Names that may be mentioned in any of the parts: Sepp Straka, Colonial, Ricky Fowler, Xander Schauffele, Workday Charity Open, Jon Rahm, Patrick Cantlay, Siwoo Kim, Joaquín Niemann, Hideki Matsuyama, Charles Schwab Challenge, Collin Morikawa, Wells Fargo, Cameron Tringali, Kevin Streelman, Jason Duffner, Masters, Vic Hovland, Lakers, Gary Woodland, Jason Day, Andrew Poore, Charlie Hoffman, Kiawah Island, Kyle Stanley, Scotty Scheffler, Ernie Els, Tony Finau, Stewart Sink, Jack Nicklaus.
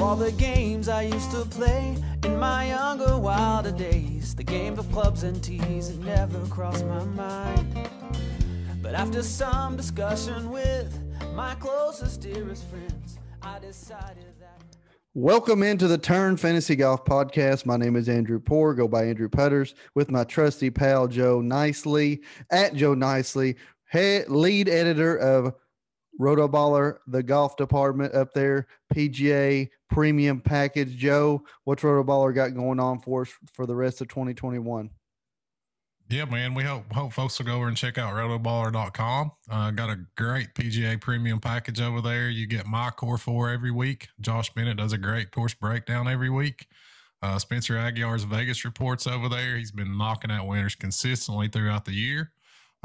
Of all the games I used to play in my younger, wilder days, the game of clubs and tees, it never crossed my mind. But after some discussion with my closest, dearest friends, I decided that... Welcome into the Turn Fantasy Golf Podcast. My name is Andrew Poore, go by Andrew Putters, with my trusty pal Joe Nicely, at Joe Nicely, lead editor of Rotoballer, the golf department up there, PGA Premium Package. Joe, what's Rotoballer got going on for us for the rest of 2021? Yeah, man, we hope folks will go over and check out rotoballer.com. Got a great PGA Premium Package over there. You get my Core 4 every week. Josh Bennett does a great course breakdown every week. Spencer Aguiar's Vegas reports over there. He's been knocking out winners consistently throughout the year.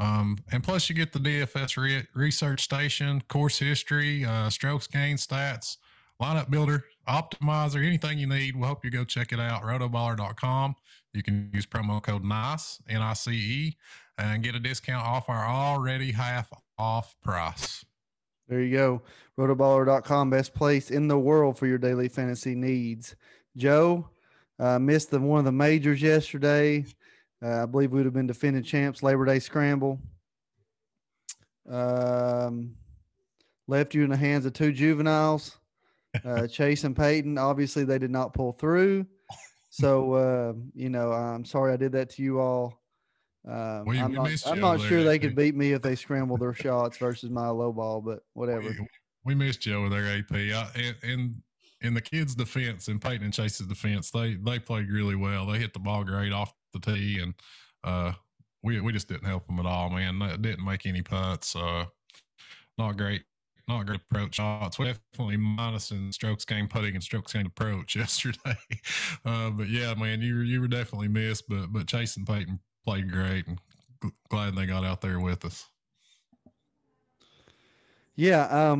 And plus you get the DFS research station, course history, strokes gain stats, lineup builder, optimizer, anything you need. We'll hope you go check it out, rotoballer.com. You can use promo code NICE, N-I-C-E, and get a discount off our already half off price. There you go. Rotoballer.com, best place in the world for your daily fantasy needs. Joe, missed one of the majors yesterday. I believe we would have been defending champs, Labor Day Scramble. Left you in the hands of two juveniles, Chase and Peyton. Obviously, they did not pull through. So, you know, I'm sorry I did that to you all. Well, I'm not sure they could beat me if they scrambled their shots versus my low ball, but whatever. We missed you over there, AP. In the kids' defense, in Peyton and Chase's defense, they played really well. They hit the ball great off the tee, and we just didn't help them at all, man. That didn't make any putts. Not great approach shots. We definitely minus in strokes game putting and strokes game approach yesterday. But yeah, man, you were definitely missed. But Chase and Peyton played great, and glad they got out there with us. Yeah.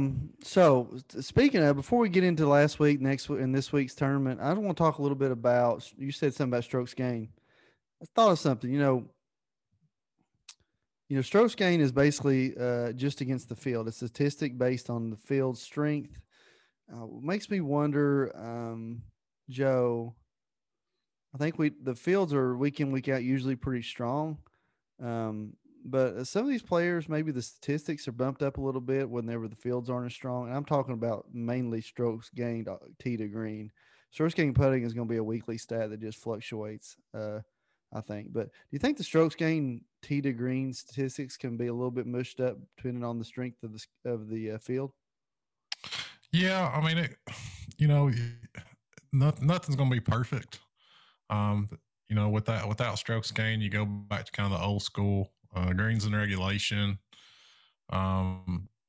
So speaking of, before we get into last week, next week, and this week's tournament, I want to talk a little bit about, you said something about strokes gain. I thought of something. You know, strokes gain is basically just against the field. It's a statistic based on the field strength. It makes me wonder, Joe. I think the fields are week in, week out, usually pretty strong. But some of these players, maybe the statistics are bumped up a little bit whenever the fields aren't as strong. And I'm talking about mainly strokes gained tee to green. Strokes gained putting is going to be a weekly stat that just fluctuates, I think. But do you think the strokes gained tee to green statistics can be a little bit mushed up depending on the strength of the field? Yeah, I mean, nothing's going to be perfect. You know, without strokes gained, you go back to kind of the old school. Greens and regulation,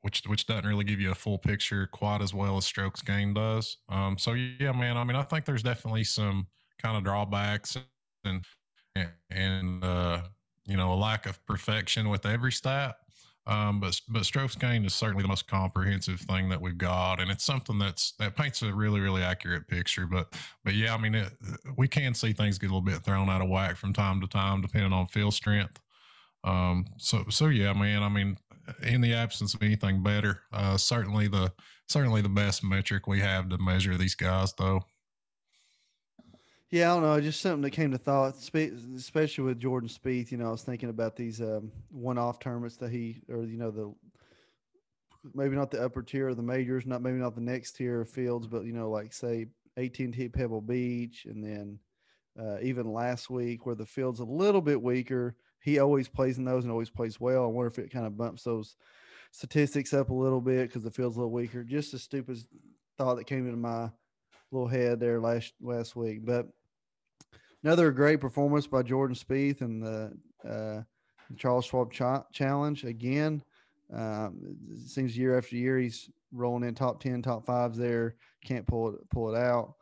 which doesn't really give you a full picture quite as well as strokes gained does. So yeah, man. I mean, I think there's definitely some kind of drawbacks and you know, a lack of perfection with every stat. But strokes gained is certainly the most comprehensive thing that we've got, and it's something that paints a really, really accurate picture. But yeah, I mean, we can see things get a little bit thrown out of whack from time to time, depending on field strength. So yeah, man, I mean, in the absence of anything better, certainly the best metric we have to measure these guys though. Yeah. I don't know. Just something that came to thought, especially with Jordan Spieth. You know, I was thinking about these, one-off tournaments that maybe not the upper tier of the majors, maybe not the next tier of fields, but you know, like say AT&T Pebble Beach. And then, even last week where the field's a little bit weaker, he always plays in those and always plays well. I wonder if it kind of bumps those statistics up a little bit because the field's a little weaker. Just a stupid thought that came into my little head there last week. But another great performance by Jordan Spieth and the Charles Schwab Challenge again. It seems year after year he's rolling in top 10, top fives there. Can't pull it out.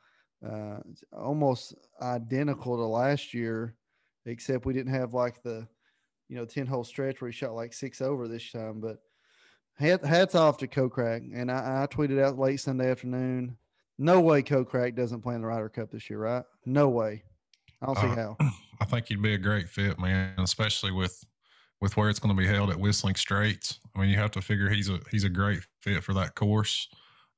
It's almost identical to last year, except we didn't have like the, you know, 10-hole stretch where he shot like 6 over this time. But hats off to Kokrak. And I tweeted out late Sunday afternoon, no way Kokrak doesn't play in the Ryder Cup this year, right? No way. I don't see how. I think he'd be a great fit, man, especially with where it's going to be held at Whistling Straits. I mean, you have to figure he's a great fit for that course.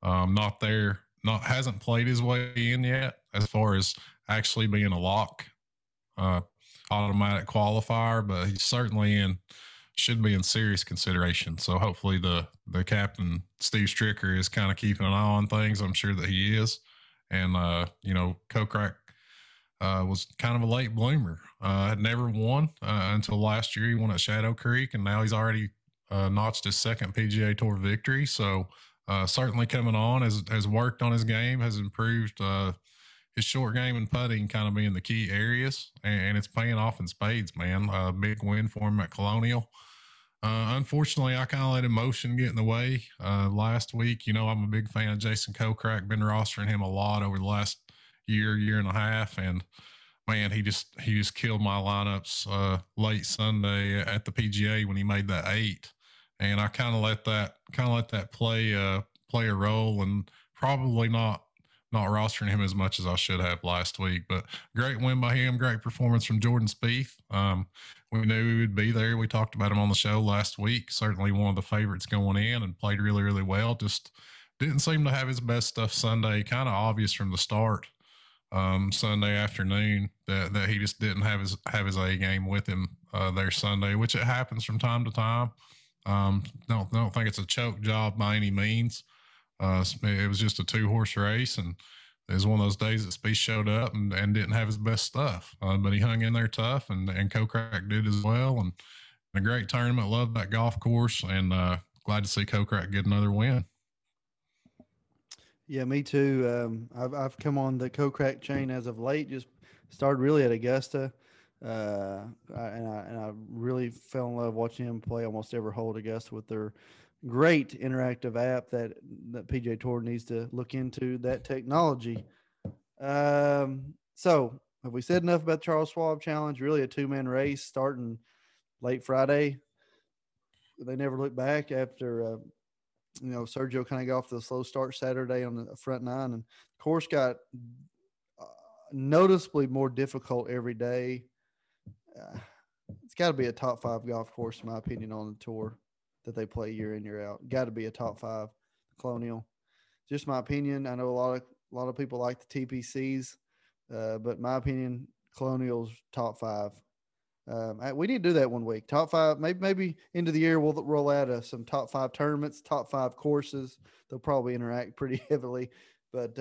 Not there hasn't played his way in yet as far as actually being a lock, automatic qualifier, but he's certainly in, should be in serious consideration. So hopefully the captain, Steve Stricker, is kind of keeping an eye on things. I'm sure that he is. And, you know, Kokrak was kind of a late bloomer. Had never won until last year. He won at Shadow Creek, and now he's already notched his second PGA Tour victory. So certainly coming on, has worked on his game, has improved his short game and putting kind of being the key areas, and it's paying off in spades, man. A big win for him at Colonial. Unfortunately, I kind of let emotion get in the way last week. You know, I'm a big fan of Jason Kokrak, been rostering him a lot over the last year and a half, and man, he just killed my lineups late Sunday at the PGA when he made that 8, and I kind of let that play a role, and probably not rostering him as much as I should have last week. But great win by him, great performance from Jordan Spieth. We knew he would be there. We talked about him on the show last week. Certainly one of the favorites going in, and played really, really well. Just didn't seem to have his best stuff Sunday. Kind of obvious from the start. Sunday afternoon that he just didn't have his A game with him there Sunday, which it happens from time to time. Don't think it's a choke job by any means. It was just a 2-horse race, and it was one of those days that Spieth showed up and didn't have his best stuff, but he hung in there tough, and Kokrak did as well, and a great tournament. Loved that golf course, and glad to see Kokrak get another win. Yeah, me too. I've come on the Kokrak chain as of late. Just started really at Augusta, and I really fell in love watching him play almost every hole at Augusta with their great interactive app that PGA Tour needs to look into that technology. So have we said enough about Charles Schwab Challenge? Really a 2-man race starting late Friday. They never looked back after you know, Sergio kind of got off the slow start Saturday on the front 9, and the course got noticeably more difficult every day. It's got to be a top 5 golf course, in my opinion, on the tour that they play year in, year out. Got to be a top 5 Colonial. Just my opinion. I know a lot of people like the TPCs, but my opinion, Colonial's top 5. We need to do that one week. Top 5, maybe into the year we'll roll out some top 5 tournaments, top 5 courses. They'll probably interact pretty heavily, but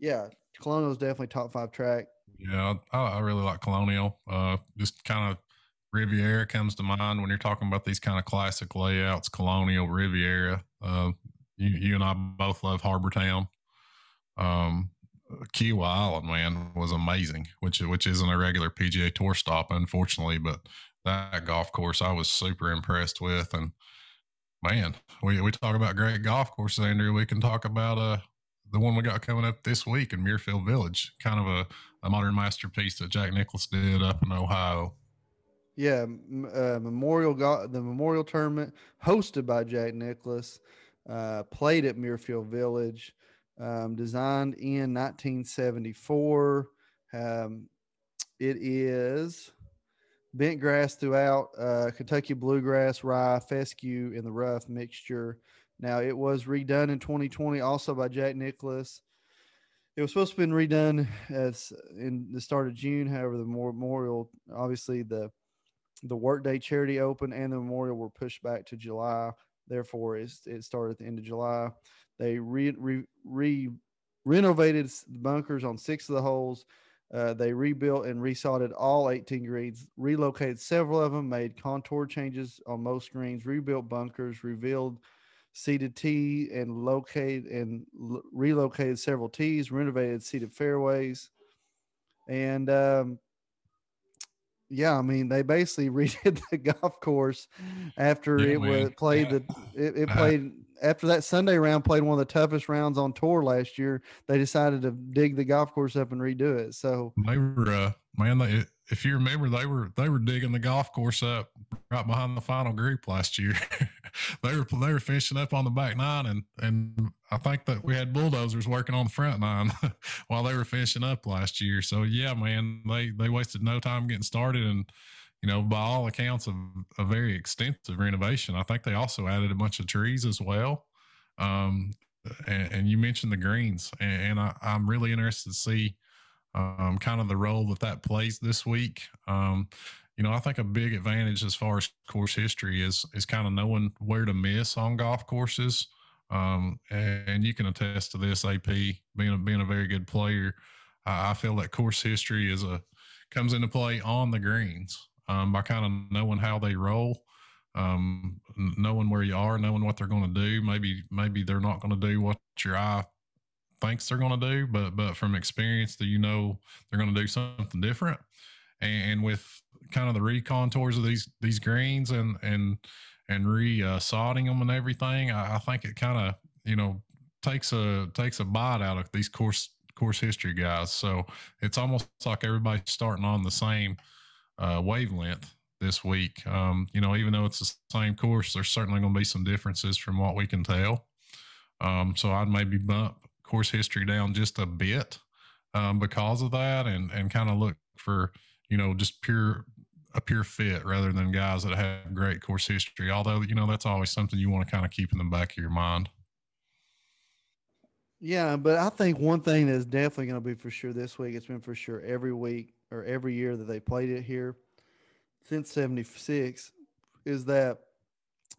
yeah, Colonial is definitely top 5 track. Yeah, I really like Colonial. Just kind of Riviera comes to mind when you're talking about these kind of classic layouts. Colonial, Riviera. You and I both love Harbor Town. Kiwa Island, man, was amazing, which isn't a regular PGA Tour stop, unfortunately, but that golf course I was super impressed with. And man, we talk about great golf courses, Andrew. We can talk about the one we got coming up this week in Muirfield Village, kind of a modern masterpiece that Jack Nicklaus did up in Ohio. Yeah, the Memorial Tournament hosted by Jack Nicklaus, played at Muirfield Village. Designed in 1974. It is bent grass throughout, Kentucky bluegrass, rye, fescue, and the rough mixture. Now, it was redone in 2020 also by Jack Nicklaus. It was supposed to have been redone in the start of June. However, the Memorial, obviously the Workday Charity Open and the Memorial were pushed back to July. Therefore, it started at the end of July. They renovated the bunkers on 6 of the holes. They rebuilt and resodded all 18 greens, relocated several of them, made contour changes on most greens, rebuilt bunkers, revealed seeded tee, and relocated several tees, renovated seeded fairways. And yeah, I mean, they basically redid the golf course after it played after that Sunday round, played one of the toughest rounds on tour last year. They decided to dig the golf course up and redo it. So they were, man, if you remember, they were digging the golf course up right behind the final group last year. They were finishing up on the back 9, and I think that we had bulldozers working on the front 9 while they were finishing up last year. So yeah, man, they wasted no time getting started, and you know, by all accounts, a very extensive renovation. I think they also added a bunch of trees as well. and you mentioned the greens, and I'm really interested to see kind of the role that plays this week. You know, I think a big advantage as far as course history is kind of knowing where to miss on golf courses. And you can attest to this, AP, being a very good player. I feel that course history comes into play on the greens by kind of knowing how they roll, knowing where you are, knowing what they're going to do. Maybe they're not going to do what your eye thinks they're going to do, but from experience, you know they're going to do something different. And with kind of the recontours of these greens and re-sodding them and everything, I think it kind of, you know, takes a bite out of these course history guys. So it's almost like everybody's starting on the same wavelength this week. You know, even though it's the same course, there's certainly going to be some differences from what we can tell. So I'd maybe bump course history down just a bit because of that, and kind of look for, you know, just a pure fit rather than guys that have great course history. Although, you know, that's always something you want to kind of keep in the back of your mind. Yeah, but I think one thing that's definitely going to be for sure this week, it's been for sure every week or every year that they played it here since 76, is that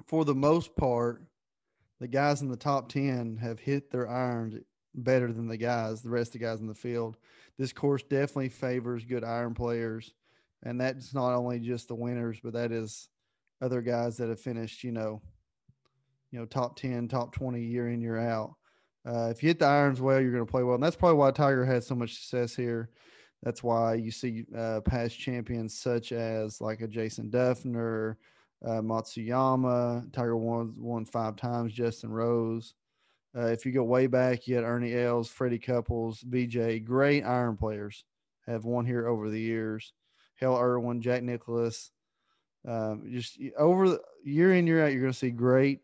for the most part, the guys in the top 10 have hit their irons better than the rest of the guys in the field. This course definitely favors good iron players, and that's not only just the winners, but that is other guys that have finished, you know, top 10, top 20 year in, year out. If you hit the irons well, you're going to play well, and that's probably why Tiger had so much success here. That's why you see past champions such as like a Jason Duffner, Matsuyama. Tiger won 5 times, Justin Rose. If you go way back, you had Ernie Els, Freddie Couples, BJ. Great iron players have won here over the years. Hal Irwin, Jack Nicklaus. Just over the year in, year out, you're going to see great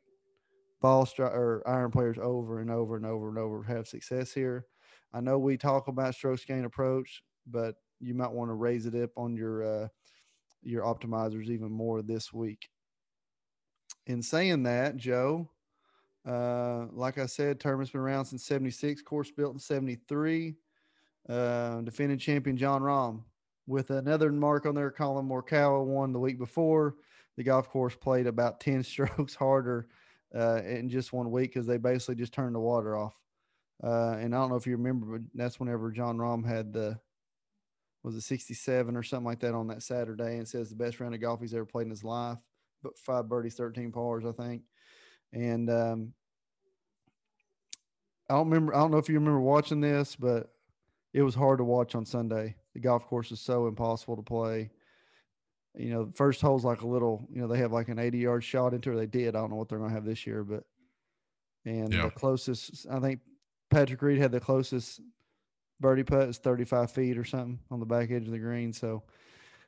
ball or iron players over and over and over and over have success here. I know we talk about stroke gain approach, but you might want to raise it up on your optimizers even more this week. In saying that, Joe, like I said, tournament's been around since 76, course built in 73. Defending champion Jon Rahm, with another mark on there, Collin Morikawa won the week before. The golf course played about 10 strokes harder in just 1 week because they basically just turned the water off. And I don't know if you remember, but that's whenever Jon Rahm had was it 67 or something like that on that Saturday, and says the best round of golf he's ever played in his life, but 5 birdies, 13 pars, I think. And I don't know if you remember watching this, but it was hard to watch on Sunday. The golf course is so impossible to play. You know, first hole's like a little, you know, they have like an 80-yard shot into it. They did. I don't know what they're going to have this year, but The closest, I think Patrick Reed had the closest birdie putt is 35 feet or something on the back edge of the green. So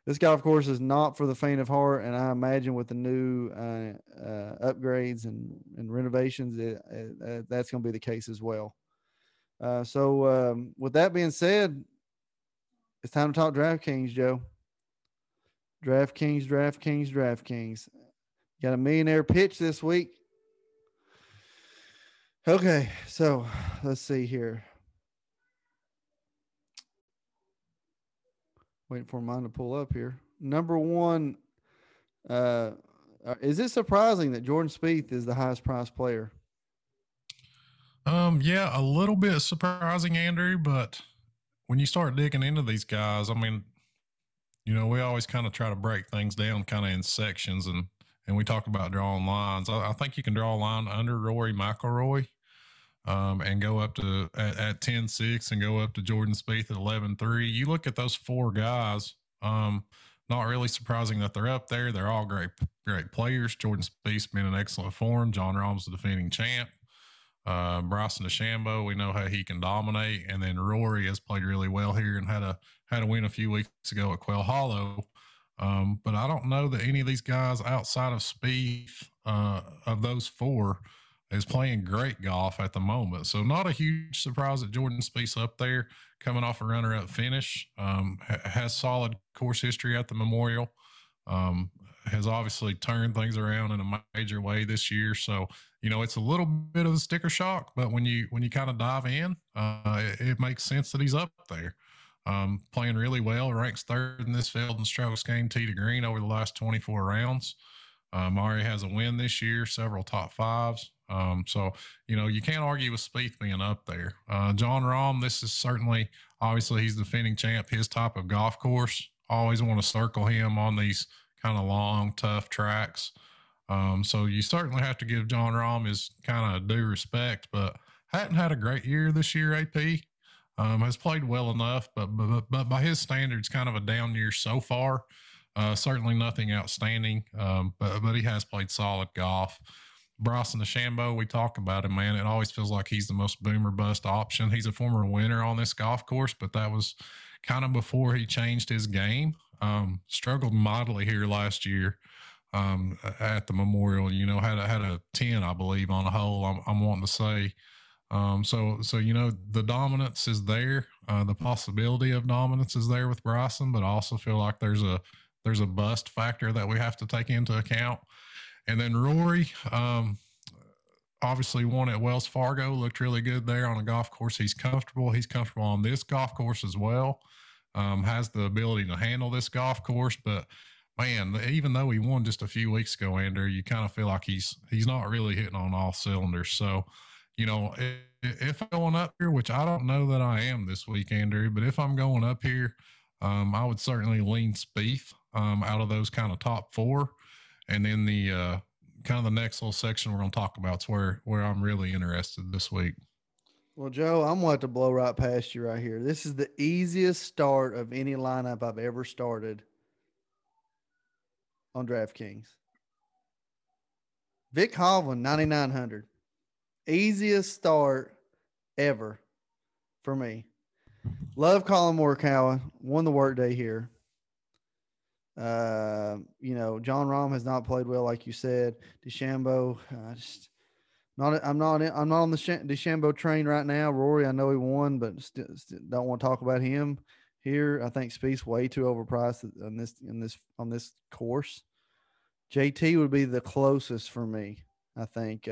this golf course is not for the faint of heart, and I imagine with the new upgrades and renovations, that's going to be the case as well. So with that being said, it's time to talk DraftKings, Joe. DraftKings. Got a millionaire pitch this week. Okay, so let's see here. Waiting for mine to pull up here. Number one, is it surprising that Jordan Spieth is the highest priced player? Yeah, a little bit surprising, Andrew, but when you start digging into these guys, I mean, you know, we always kind of try to break things down kind of in sections, and we talk about drawing lines. I think you can draw a line under Rory McIlroy. And go up to at 10-6 and go up to Jordan Spieth at 11-3. You look at those 4 guys, not really surprising that they're up there. They're all great players. Jordan Spieth's been in excellent form. Jon Rahm's the defending champ. Bryson DeChambeau, we know how he can dominate. And then Rory has played really well here and had a win a few weeks ago at Quail Hollow. But I don't know that any of these guys outside of Spieth, of those 4, is playing great golf at the moment. So not a huge surprise that Jordan Spieth's up there, coming off a runner-up finish, has solid course history at the Memorial, has obviously turned things around in a major way this year. So you know, it's a little bit of a sticker shock, but when you kind of dive in, it makes sense that he's up there. Playing really well, ranks third in this field in strokes gained tee to green over the last 24 rounds. Murray has a win this year, several top fives. So, you know, you can't argue with Spieth being up there. Jon Rahm, this is certainly, obviously he's the defending champ, his type of golf course. Always want to circle him on these kind of long, tough tracks. So you certainly have to give Jon Rahm his kind of due respect, but hadn't had a great year this year, AP. Has played well enough, but by his standards, kind of a down year so far. Certainly nothing outstanding, but he has played solid golf. Bryson DeChambeau, we talk about him, man. It always feels like he's the most boomer bust option. He's a former winner on this golf course, but that was kind of before he changed his game. Struggled mightily here last year at the Memorial. You know, had a 10, I believe, on a hole, I'm wanting to say. So you know, the dominance is there. The possibility of dominance is there with Bryson, but I also feel like there's a bust factor that we have to take into account. And then Rory, obviously won at Wells Fargo, looked really good there on a golf course. He's comfortable. He's comfortable on this golf course as well. Has the ability to handle this golf course, but man, even though he won just a few weeks ago, Andrew, you kind of feel like he's not really hitting on all cylinders. So, you know, if I'm going up here, which I don't know that I am this week, Andrew, but if I'm going up here, I would certainly lean Spieth out of those kind of top four. And then the kind of the next little section we're going to talk about is where I'm really interested this week. Well, Joe, I'm going to have to blow right past you right here. This is the easiest start of any lineup I've ever started on DraftKings. Vic Hovland, 9,900. Easiest start ever for me. Love Collin Morikawa. Won the workday here. You know, Jon Rahm has not played well, like you said. DeChambeau, I'm not on the DeChambeau train right now. Rory, I know he won, but still don't want to talk about him here. I think Spieth's way too overpriced on this course. JT would be the closest for me, I think.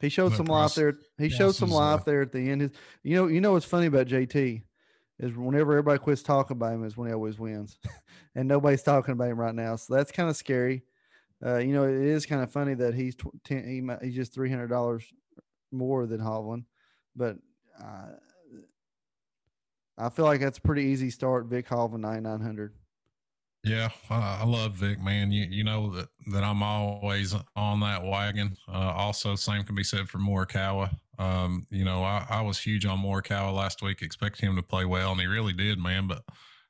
He showed some life there. He showed some life there at the end. His, you know what's funny about JT is whenever everybody quits talking about him is when he always wins, and nobody's talking about him right now. So that's kind of scary. You know, it is kind of funny that he's just $300 more than Hovland, but I feel like that's a pretty easy start. Vic Hovland, 9,900. Yeah, I love Vic, man. You know that I'm always on that wagon. Also, same can be said for Morikawa. You know, I was huge on Morikawa last week, expecting him to play well, and he really did, man. But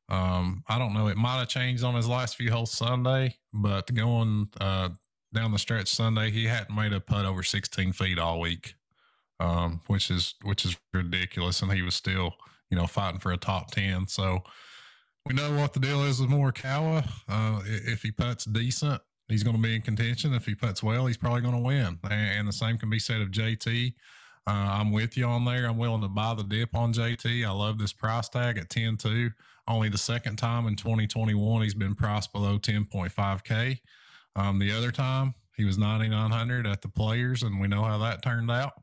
I don't know. It might have changed on his last few holes Sunday, but going down the stretch Sunday, he hadn't made a putt over 16 feet all week, which is ridiculous, and he was still, you know, fighting for a top 10. So we know what the deal is with Morikawa. If he putts decent, he's going to be in contention. If he putts well, he's probably going to win. And the same can be said of JT. I'm with you on there. I'm willing to buy the dip on JT. I love this price tag at 10.2. Only the second time in 2021 he's been priced below 10.5K. The other time he was 9,900 at the Players, and we know how that turned out.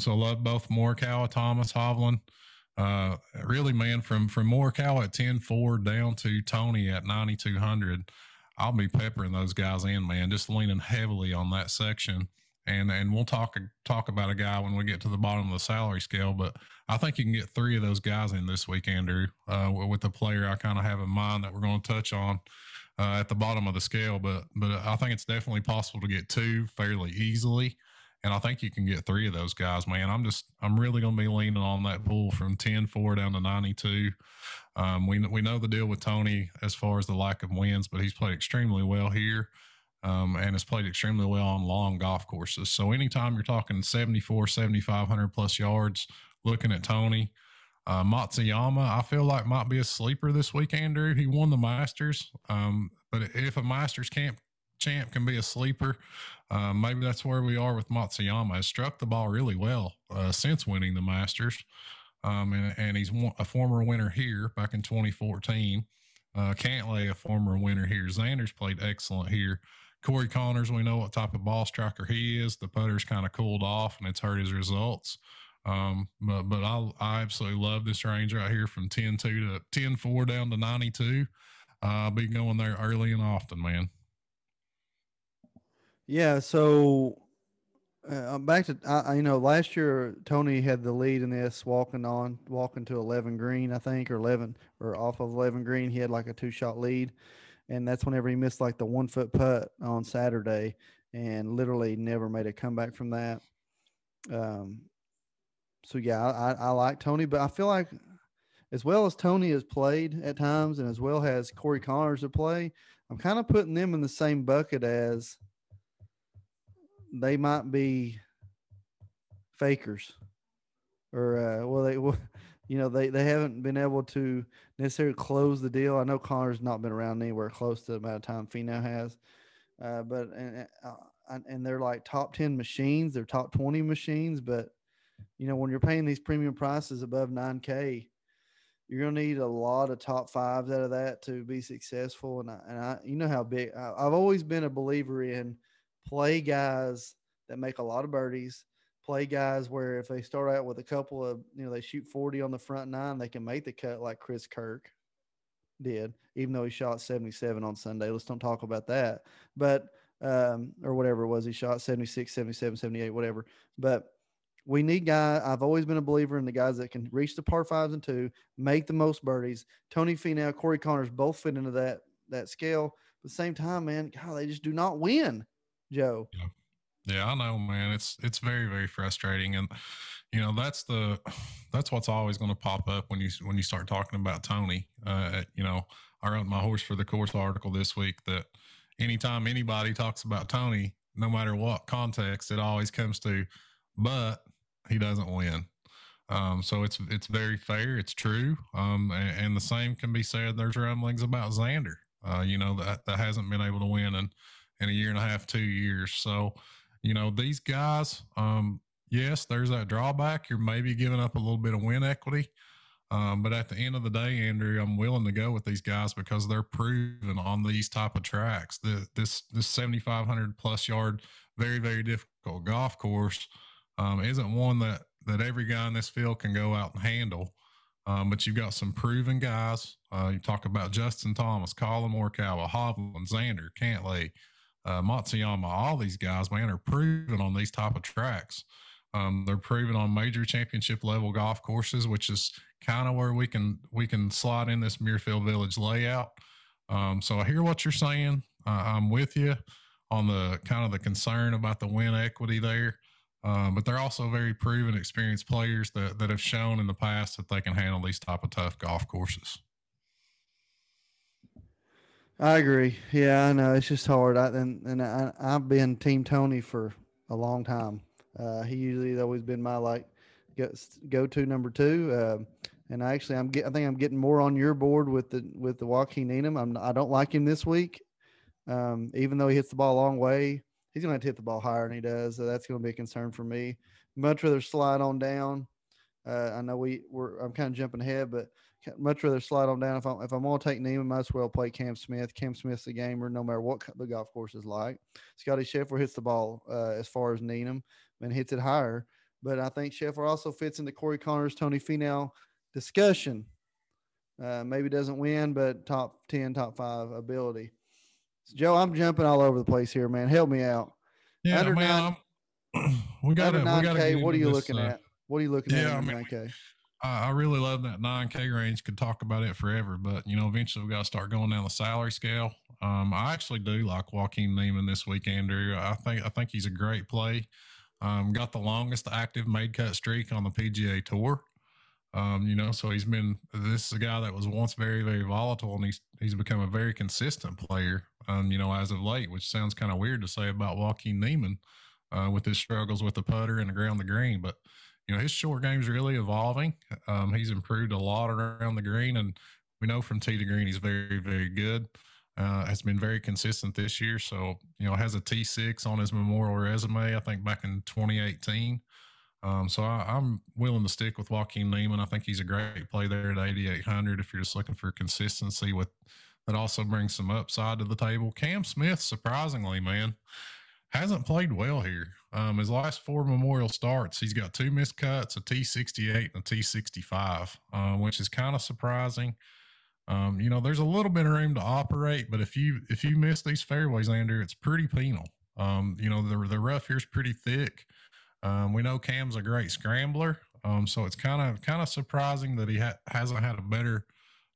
So love both Morikawa, Thomas, Hovland. Really, man, from Morikawa at 10.4 down to Tony at 9,200, I'll be peppering those guys in, man, just leaning heavily on that section. And we'll talk about a guy when we get to the bottom of the salary scale, but I think you can get three of those guys in this week, Andrew, with the player I kind of have in mind that we're going to touch on at the bottom of the scale. But I think it's definitely possible to get two fairly easily. And I think you can get three of those guys, man. I'm really going to be leaning on that pool from 10.4 down to 92. We know the deal with Tony as far as the lack of wins, but he's played extremely well here and has played extremely well on long golf courses. So anytime you're talking 7,500 plus yards, looking at Tony, Matsuyama, I feel like might be a sleeper this week, Andrew. He won the Masters, but if a Masters champ can be a sleeper, maybe that's where we are with Matsuyama. Has struck the ball really well since winning the Masters, and he's a former winner here back in 2014. Cantlay, a former winner here. Xander's played excellent here. Corey Conners, we know what type of ball striker he is. The putter's kind of cooled off, and it's hurt his results. But I absolutely love this range right here from 10-2 to 10-4 down to 92. I'll be going there early and often, man. Yeah, so back to last year Tony had the lead in this walking to 11 green, I think, or 11 or off of 11 green. He had like a 2-shot lead, and that's whenever he missed like the 1-foot putt on Saturday, and literally never made a comeback from that. So yeah, I like Tony, but I feel like as well as Tony has played at times, and as well as Corey Conners to play, I'm kind of putting them in the same bucket as they might be fakers, or they haven't been able to necessarily close the deal. I know Conners not been around anywhere close to the amount of time Finau has, but they're like top 10 machines, they're top 20 machines, but you know, when you're paying these premium prices above $9K, you're going to need a lot of top fives out of that to be successful. And I you know how big I've always been a believer in play guys that make a lot of birdies, play guys where if they start out with a couple of, they shoot 40 on the front nine, they can make the cut like Chris Kirk did, even though he shot 77 on Sunday. Let's don't talk about that. But, or whatever it was, he shot 76, 77, 78, whatever. But we need guys. I've always been a believer in the guys that can reach the par 5s and 2, make the most birdies. Tony Finau, Corey Conners both fit into that scale. But at the same time, man, God, they just do not win, Joe. Yeah, I know, man. It's very, very frustrating, and that's what's always going to pop up when you start talking about Tony. I wrote my horse for the course article this week that anytime anybody talks about Tony, no matter what context, it always comes to, but he doesn't win. So it's very fair. It's true. And the same can be said. There's rumblings about Xander, that hasn't been able to win in a year and a half, 2 years. So, these guys, yes, there's that drawback. You're maybe giving up a little bit of win equity. But at the end of the day, Andrew, I'm willing to go with these guys because they're proven on these type of tracks. This 7,500 plus yard, very, very difficult golf course, isn't one that every guy in this field can go out and handle. But you've got some proven guys. You talk about Justin Thomas, Collin Morikawa, Hovland, Xander, Cantlay, Matsuyama. All these guys, man, are proven on these type of tracks. They're proven on major championship level golf courses, which is kind of where we can slide in this Muirfield Village layout. So I hear what you're saying. I'm with you on the kind of the concern about the win equity there. But they're also very proven, experienced players that have shown in the past that they can handle these type of tough golf courses. I agree. Yeah, I know. It's just hard. I've been Team Tony for a long time. He usually has always been my go-to number 2. And actually, I think I'm getting more on your board with the Joaquín Niemann. I don't like him this week, even though he hits the ball a long way. He's going to have to hit the ball higher than he does, so that's going to be a concern for me. Much rather slide on down. I know I'm kind of jumping ahead, but much rather slide on down. If I'm going to take Niemann, might as well play Cam Smith. Cam Smith's the gamer, no matter what the golf course is like. Scotty Scheffler hits the ball as far as Niemann and hits it higher. But I think Scheffler also fits into Corey Conners, Tony Finau discussion. Maybe doesn't win, but top 10, top 5 ability. So Joe, I'm jumping all over the place here, man. Help me out. Yeah, under man. We got what are you looking at? What are you looking at? I mean, 9K? I really love that 9K range. Could talk about it forever, but eventually we got to start going down the salary scale. I actually do like Joaquín Niemann this week, Andrew. I think he's a great play. Got the longest active made cut streak on the PGA Tour. So this is a guy that was once very, very volatile, and he's become a very consistent player, as of late, which sounds kind of weird to say about Joaquín Niemann, with his struggles with the putter and around the green. But, his short game's really evolving. He's improved a lot around the green, and we know from tee to green, he's very, very good. Has been very consistent this year. So, has a T6 on his Memorial resume, I think back in 2018. So I'm willing to stick with Joaquín Niemann. I think he's a great play there at 8,800 if you're just looking for consistency with that also brings some upside to the table. Cam Smith, surprisingly, man, hasn't played well here. His last four Memorial starts, he's got two missed cuts, a T68 and a T65, which is kind of surprising. You know, there's a little bit of room to operate, but if you miss these fairways, Andrew, it's pretty penal. You know, the rough here's pretty thick. We know Cam's a great scrambler, so it's kind of surprising that he hasn't had a better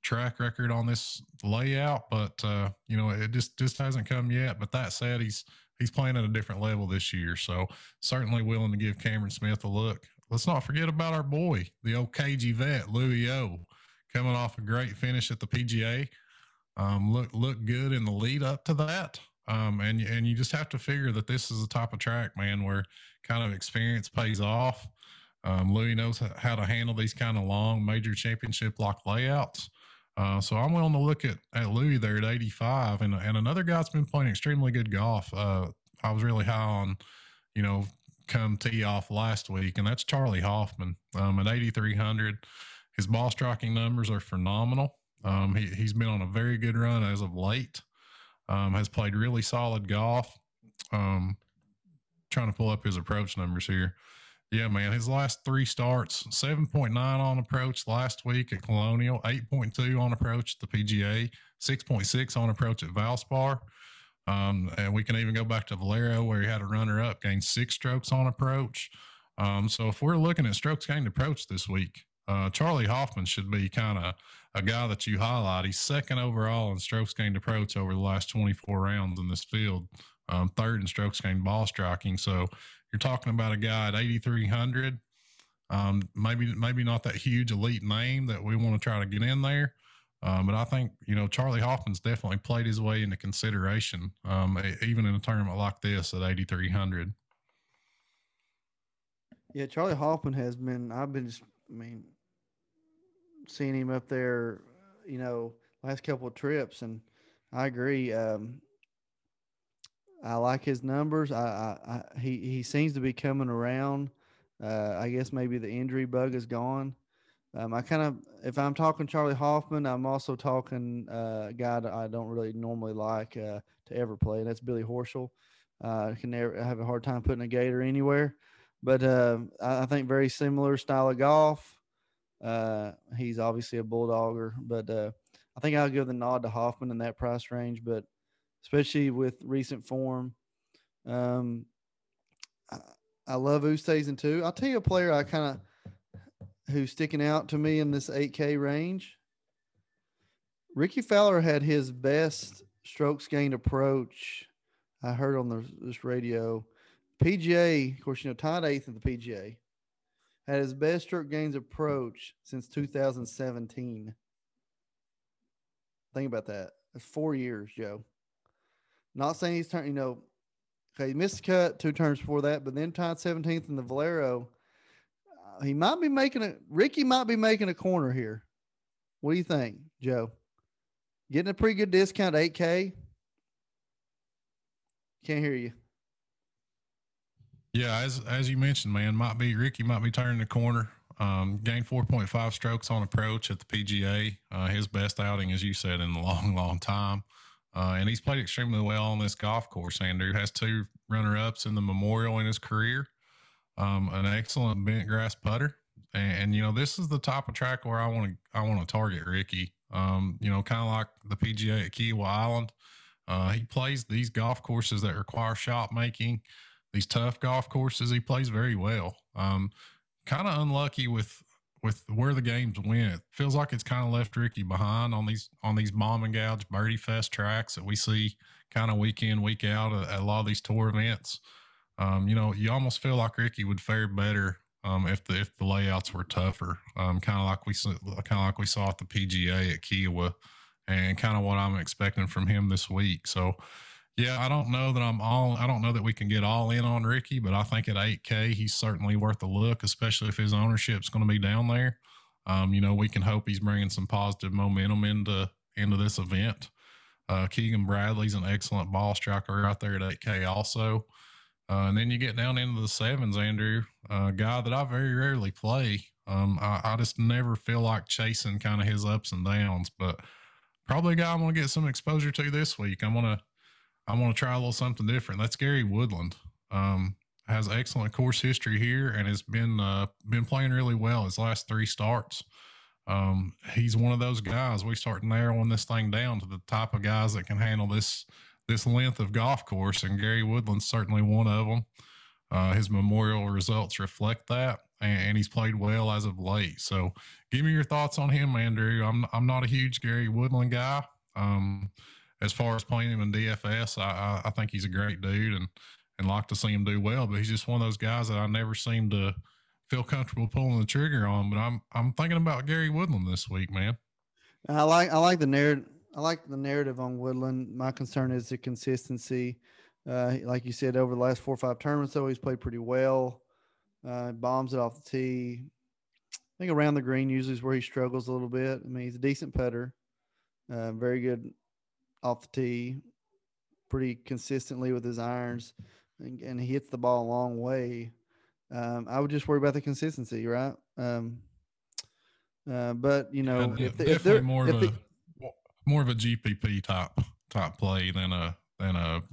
track record on this layout. But you know, it just hasn't come yet. But that said, he's playing at a different level this year, so certainly willing to give Cameron Smith a look. Let's not forget about our boy, the old KG vet, Louis O, coming off a great finish at the PGA. Looked good in the lead up to that. And you just have to figure that this is the type of track, man, where kind of experience pays off. Louis knows how to handle these kind of long major championship-like layouts. So I'm willing to look at Louis there at 85. And another guy's been playing extremely good golf. I was really high on, you know, come tee off last week, and that's Charlie Hoffman at 8,300. His ball striking numbers are phenomenal. He's been on a very good run as of late. Has played really solid golf. Trying to pull up his approach numbers here. Yeah, man, his last three starts, 7.9 on approach last week at Colonial, 8.2 on approach at the PGA, 6.6 on approach at Valspar. And we can even go back to Valero, where he had a runner-up, gained 6 strokes on approach. So if we're looking at strokes gained approach this week, Charlie Hoffman should be kind of a guy that you highlight. He's second overall in strokes gained approach over the last 24 rounds in this field, third in strokes gained ball striking. So you're talking about a guy at 8,300, maybe not that huge elite name that we want to try to get in there. But I think, you know, Charlie Hoffman's definitely played his way into consideration, even in a tournament like this at 8,300. Yeah, Charlie Hoffman has been, seeing him up there, you know, last couple of trips, and I agree. I like his numbers. He seems to be coming around. I guess maybe the injury bug is gone. If I'm talking Charlie Hoffman, I'm also talking a guy that I don't really normally like to ever play, and that's Billy Horschel. I have a hard time putting a gator anywhere, but I think very similar style of golf. He's obviously a bulldogger, but I think I'll give the nod to Hoffman in that price range, but especially with recent form. I love Oosthuizen too. I'll tell you a player who's sticking out to me in this 8K range. Ricky Fowler had his best strokes gained approach, I heard on this radio. PGA, of course, you know, tied 8th at the PGA. Had his best stroke gains approach since 2017. Think about that. That's 4 years, Joe. Not saying he's turned, you know, okay, he missed a cut 2 turns before that, but then tied 17th in the Valero. Ricky might be making a corner here. What do you think, Joe? Getting a pretty good discount, 8K. Can't hear you. Yeah, as you mentioned, man, Ricky might be turning the corner. Gained 4.5 strokes on approach at the PGA. His best outing, as you said, in a long, long time. And he's played extremely well on this golf course, Andrew. Has 2 runner-ups in the Memorial in his career. An excellent bent grass putter. And, you know, this is the type of track where I want to target Ricky. You know, kind of like the PGA at Kiawah Island. He plays these golf courses that require shot making. These tough golf courses, he plays very well. Kind of unlucky with where the games went. It feels like it's kind of left Ricky behind on these bomb and gouge birdie fest tracks that we see kind of week in, week out at a lot of these tour events. You know, you almost feel like Ricky would fare better if the layouts were tougher. Kind of like we saw at the PGA at Kiowa, and kind of what I'm expecting from him this week. So. Yeah, I don't know that we can get all in on Ricky, but I think at 8K, he's certainly worth a look, especially if his ownership's going to be down there. You know, we can hope he's bringing some positive momentum into this event. Keegan Bradley's an excellent ball striker right there at 8K also. And then you get down into the 7s, Andrew, a guy that I very rarely play. I just never feel like chasing kind of his ups and downs, but probably a guy I'm going to get some exposure to this week. I'm going to try a little something different. That's Gary Woodland. Has excellent course history here and has been playing really well his last three starts. He's one of those guys. We start narrowing this thing down to the type of guys that can handle this length of golf course, and Gary Woodland's certainly one of them. His Memorial results reflect that, and he's played well as of late. So give me your thoughts on him, Andrew. I'm not a huge Gary Woodland guy. As far as playing him in DFS, I think he's a great dude and like to see him do well, but he's just one of those guys that I never seem to feel comfortable pulling the trigger on. But I'm thinking about Gary Woodland this week, man. I like the narrative. I like the narrative on Woodland. My concern is the consistency. Like you said, over the last 4 or 5 tournaments, though, he's played pretty well. Bombs it off the tee. I think around the green usually is where he struggles a little bit. I mean, he's a decent putter, very good off the tee, pretty consistently with his irons, and he hits the ball a long way. I would just worry about the consistency, right? But you know, yeah, more of a GPP type play than a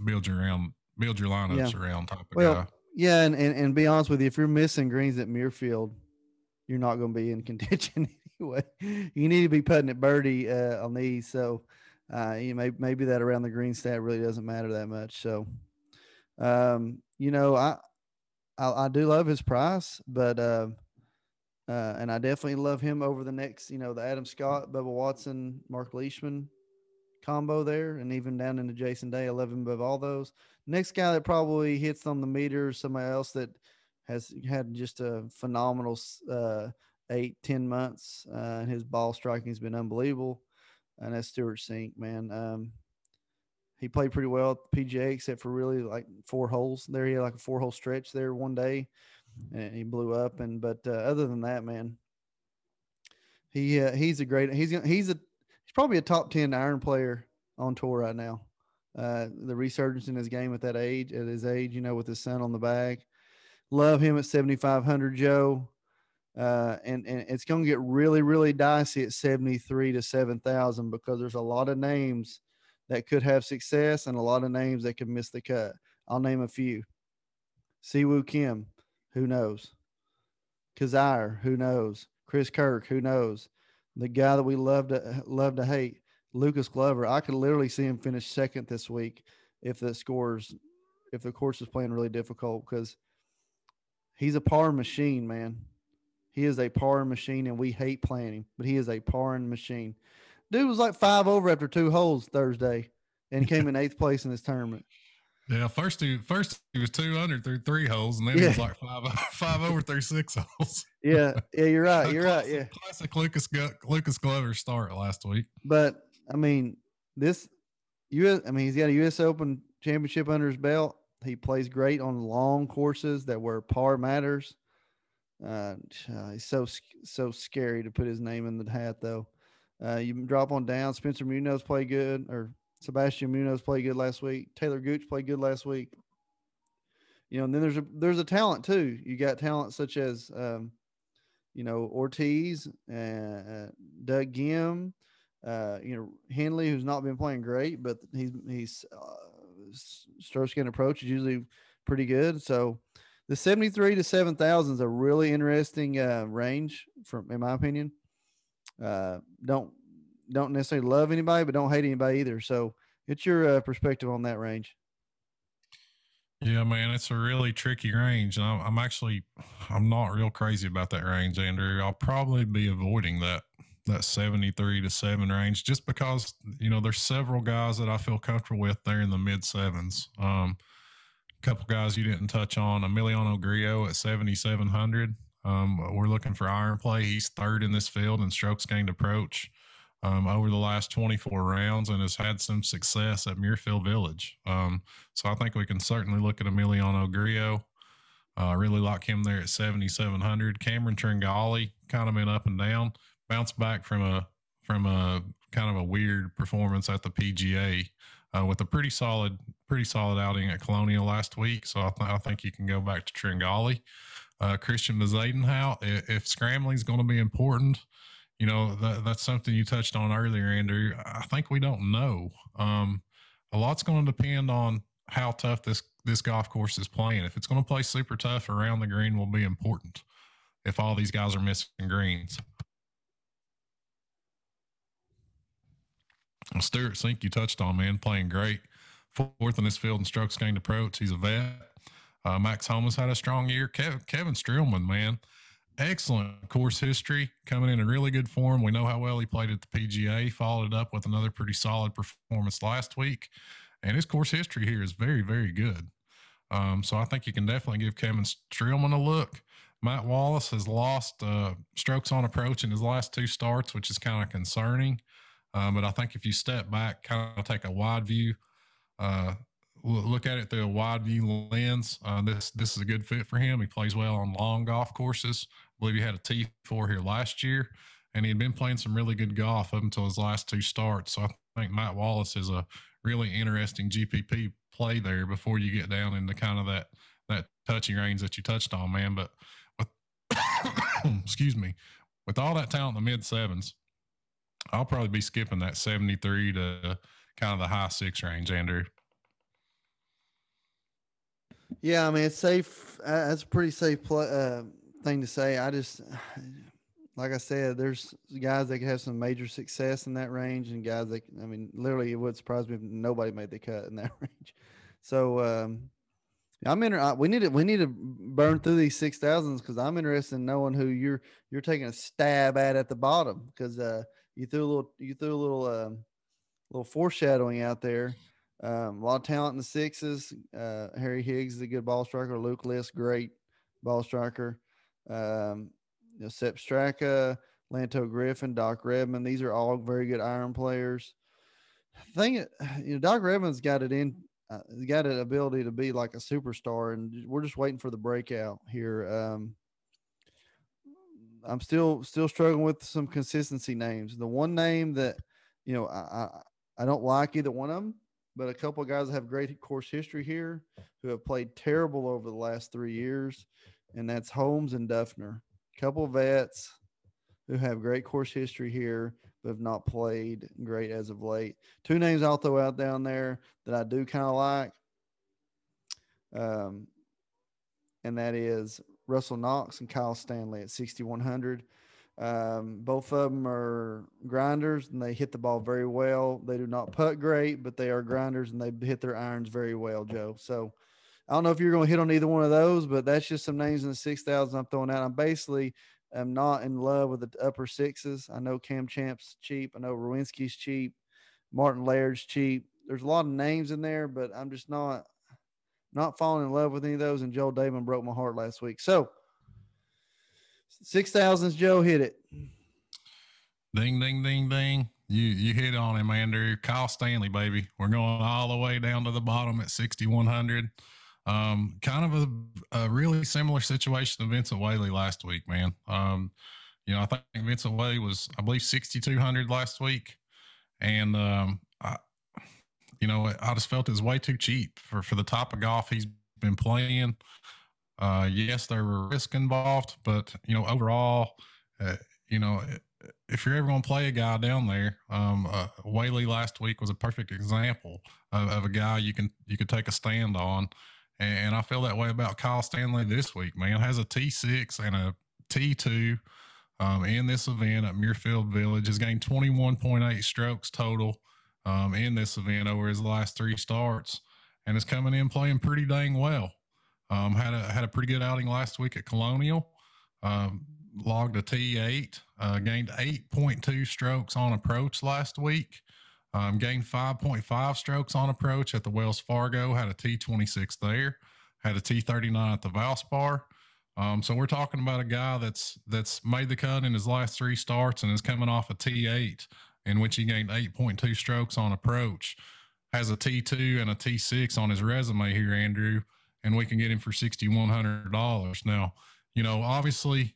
build your lineups around type of guy. Yeah, and be honest with you, if you're missing greens at Muirfield, you're not going to be in contention anyway. You need to be putting at birdie on these, so you maybe that around the green stat really doesn't matter that much. So, you know, I do love his price, but and I definitely love him over the next, you know, the Adam Scott, Bubba Watson, Mark Leishman combo there, and even down into Jason Day. I love him above all those. Next guy that probably hits on the meter, somebody else that has had just a phenomenal 8-10 months, and his ball striking has been unbelievable, and that's Stewart Sink, man. He played pretty well at the PGA, except for really like 4 holes there. He had like a 4-hole stretch there one day, and he blew up. But other than that, man, he's probably a top 10 iron player on tour right now. The resurgence in his game at his age, you know, with his son on the bag. Love him at 7,500, Joe. And it's going to get really, really dicey at 73 to 7,000 because there's a lot of names that could have success and a lot of names that could miss the cut. I'll name a few. Siwoo Kim, who knows? Kazire, who knows? Chris Kirk, who knows? The guy that we love to hate, Lucas Glover. I could literally see him finish second this week if the course is playing really difficult, because he's a par machine, man. He is a par machine, and we hate playing him, but he is a parring machine. Dude was like 5 over after 2 holes Thursday and came in 8th place in this tournament. Yeah, first he was 2 under through 3 holes, and then he was like 5 over through 6 holes. Yeah, you're right. Yeah, classic Lucas Glover start last week. But I mean, he's got a U.S. Open championship under his belt. He plays great on long courses that where par matters. He's so scary to put his name in the hat, though. You drop on down. Spencer Munoz played good, or Sebastian Munoz played good last week. Taylor Gooch played good last week. You know, and then there's a talent too. You got talent such as, you know, Ortiz, Doug Gim, you know, Henley, who's not been playing great, but his stroke skin approach is usually pretty good. So the 73 to 7,000 is a really interesting range, in my opinion. Don't necessarily love anybody, but don't hate anybody either. So it's your perspective on that range. Yeah, man, it's a really tricky range. And I'm not real crazy about that range, Andrew. I'll probably be avoiding that 73 to 7 range, just because, you know, there's several guys that I feel comfortable with there in the mid sevens. A couple guys you didn't touch on. Emiliano Grillo at 7,700. We're looking for iron play. He's 3rd in this field in strokes gained approach over the last 24 rounds, and has had some success at Muirfield Village. So I think we can certainly look at Emiliano Grillo. I really like him there at 7,700. Cameron Tringali kind of been up and down, bounced back from a kind of a weird performance at the PGA with a pretty solid outing at Colonial last week. So I think you can go back to Tringali. Christian Bezadenhout, if scrambling is going to be important, you know, that's something you touched on earlier, Andrew. I think we don't know. A lot's going to depend on how tough this golf course is playing. If it's going to play super tough, around the green will be important if all these guys are missing greens. Stewart Sink, you touched on, man, playing great. Fourth in this field in strokes gained approach. He's a vet. Max Homa's had a strong year. Kevin Streelman, man, excellent course history, coming in really good form. We know how well he played at the PGA, followed it up with another pretty solid performance last week. And his course history here is very, very good. So I think you can definitely give Kevin Streelman a look. Matt Wallace has lost strokes on approach in his last two starts, which is kind of concerning. But I think if you step back, kind of take a wide view, look at it through a wide view lens, this is a good fit for him. He plays well on long golf courses. I believe he had a T4 here last year, and he had been playing some really good golf up until his last two starts. So I think Matt Wallace is a really interesting GPP play there before you get down into kind of that touching range that you touched on, man. But with, excuse me, with all that talent in the mid sevens, I'll probably be skipping that 73 to kind of the high six range, Andrew. Yeah, I mean, it's safe. That's a pretty safe play, thing to say. I just, like I said, there's guys that could have some major success in that range, and guys that, I mean, literally it would surprise me if nobody made the cut in that range. So we need to burn through these 6,000s, because I'm interested in knowing who you're taking a stab at the bottom, because you threw a little foreshadowing out there. A lot of talent in the sixes. Harry Higgs is a good ball striker. Luke List, great ball striker. Sepp Straka, Lanto Griffin, Doc Redmond. These are all very good iron players. I think, you know, Doc Redmond's got it in. He's got an ability to be like a superstar, and we're just waiting for the breakout here. I'm still struggling with some consistency names. The one name that, you know, I don't like either one of them, but a couple of guys that have great course history here who have played terrible over the last 3 years, and that's Holmes and Duffner. A couple of vets who have great course history here but have not played great as of late. Two names I'll throw out down there that I do kind of like, and that is Russell Knox and Kyle Stanley at 6,100. Both of them are grinders, and they hit the ball very well. They do not putt great, but they are grinders, and they hit their irons very well, Joe. So I don't know if you're going to hit on either one of those, but that's just some names in the 6,000 I'm throwing out. I'm not in love with the upper sixes. I know Cam Champ's cheap. I know Rowinski's cheap. Martin Laird's cheap. There's a lot of names in there, but I'm just not falling in love with any of those. And Joel Damon broke my heart last week. So 6,000s, Joe, hit it. Ding, ding, ding, ding. You hit on him, Andrew. Kyle Stanley, baby. We're going all the way down to the bottom at 6,100. Kind of a really similar situation to Vincent Whaley last week, man. You know, I think Vincent Whaley was, I believe, 6,200 last week. And, I just felt it was way too cheap for the type of golf he's been playing. Yes, there were risk involved, but, you know, overall, if you're ever going to play a guy down there, Whaley last week was a perfect example of a guy you could take a stand on. And I feel that way about Kyle Stanley this week, man. Has a T6 and a T2 in this event at Muirfield Village. Has gained 21.8 strokes total in this event over his last three starts, and is coming in playing pretty dang well. Had a pretty good outing last week at Colonial, logged a T8, gained 8.2 strokes on approach last week, gained 5.5 strokes on approach at the Wells Fargo, had a T26 there, had a T39 at the Valspar. So we're talking about a guy that's made the cut in his last three starts and is coming off a T8 in which he gained 8.2 strokes on approach, has a T2 and a T6 on his resume here, Andrew, and we can get him for $6,100. Now, you know, obviously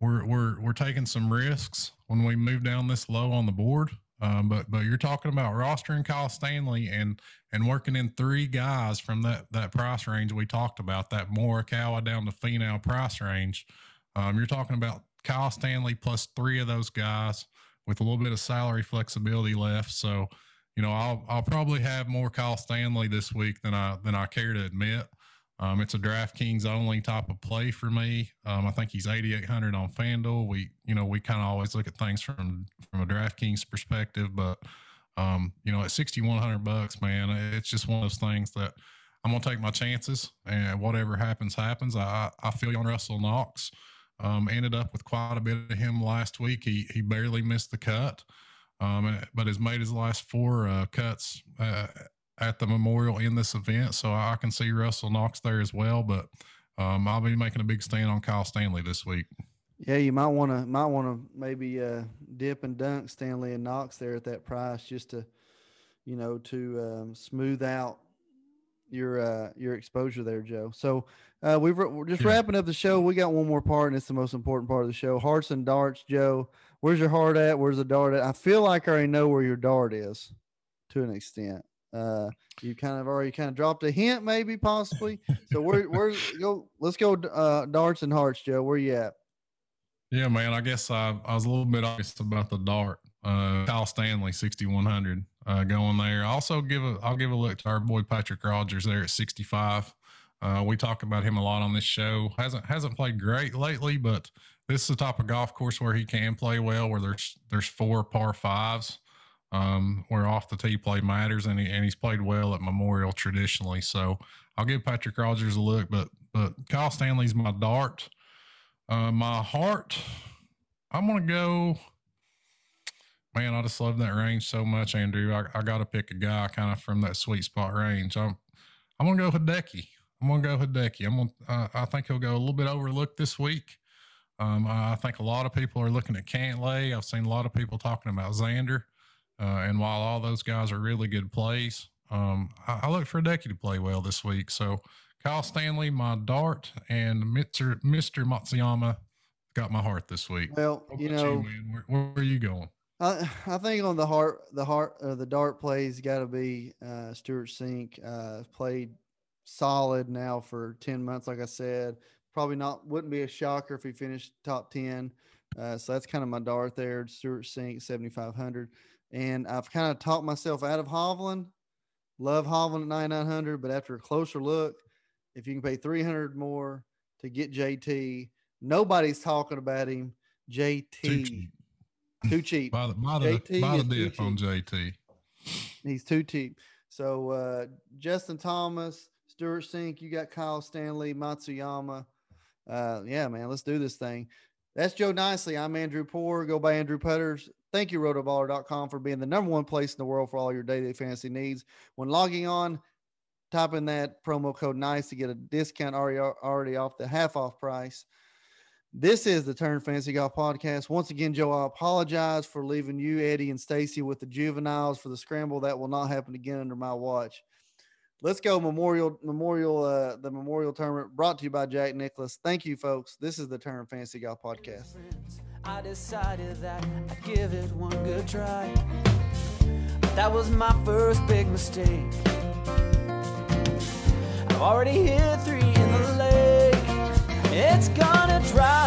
we're taking some risks when we move down this low on the board. But you're talking about rostering Kyle Stanley and working in three guys from that price range we talked about, that Morikawa down to Finau price range. You're talking about Kyle Stanley plus three of those guys with a little bit of salary flexibility left. So, you know, I'll probably have more Kyle Stanley this week than I care to admit. It's a DraftKings only type of play for me. I think he's 8,800 on FanDuel. We kind of always look at things from a DraftKings perspective, but at 6,100 bucks, man, it's just one of those things that I'm going to take my chances, and whatever happens, happens. I feel you on Russell Knox. Ended up with quite a bit of him last week. He barely missed the cut, but has made his last four cuts at the Memorial in this event. So I can see Russell Knox there as well, but I'll be making a big stand on Kyle Stanley this week. Yeah, you might want to maybe dip and dunk Stanley and Knox there at that price, just to, to smooth out your exposure there, Joe. So we're just wrapping up the show. We got one more part, and it's the most important part of the show. Hearts and darts, Joe. Where's your heart at? Where's the dart at? I feel like I already know where your dart is to an extent. You kind of dropped a hint, maybe, possibly. So let's go darts and hearts, Joe. Where you at? Yeah, man, I guess I was a little bit obvious about the dart. Kyle Stanley, 6,100, going there. Also I'll give a look to our boy Patrick Rogers there at 65. We talk about him a lot on this show. Hasn't played great lately, but this is the type of golf course where he can play well, where there's four par fives, where off the tee play matters, and he's played well at Memorial traditionally. So I'll give Patrick Rogers a look, but Kyle Stanley's my dart. My heart, I'm going to go, man, I just love that range so much, Andrew. I got to pick a guy kind of from that sweet spot range. I'm going to go Hideki. I think he'll go a little bit overlooked this week. I think a lot of people are looking at Cantlay. I've seen a lot of people talking about Xander. And while all those guys are really good plays, I look for Hideki to play well this week. So Kyle Stanley, my dart, and Mr. Matsuyama got my heart this week. Well, where are you going? I think on the dart plays got to be Stewart Sink. Played solid now for 10 months, like I said. Probably wouldn't be a shocker if he finished top 10. So that's kind of my dart there. Stewart Sink, 7,500, and I've kind of talked myself out of Hovland. Love Hovland at 9,900, but after a closer look, if you can pay 300 more to get JT, nobody's talking about him. JT, too cheap. By the dip on JT, he's too cheap. So Justin Thomas, Stewart Sink, you got Kyle Stanley, Matsuyama. Yeah, man, let's do this thing. That's Joe Nicely. I'm Andrew Poore. Go by Andrew Putters. Thank you, Rotoballer.com, for being the #1 place in the world for all your daily fantasy needs. When logging on, type in that promo code NICE to get a discount already off the half-off price. This is the Turn Fantasy Golf Podcast. Once again, Joe, I apologize for leaving you, Eddie, and Stacy with the juveniles for the scramble. That will not happen again under my watch. Let's go the Memorial Tournament, brought to you by Jack Nicklaus. Thank you, folks. This is the Turn Fantasy Golf Podcast. I decided that I'd give it one good try. That was my first big mistake. I've already hit 3 in the lake. It's gonna dry.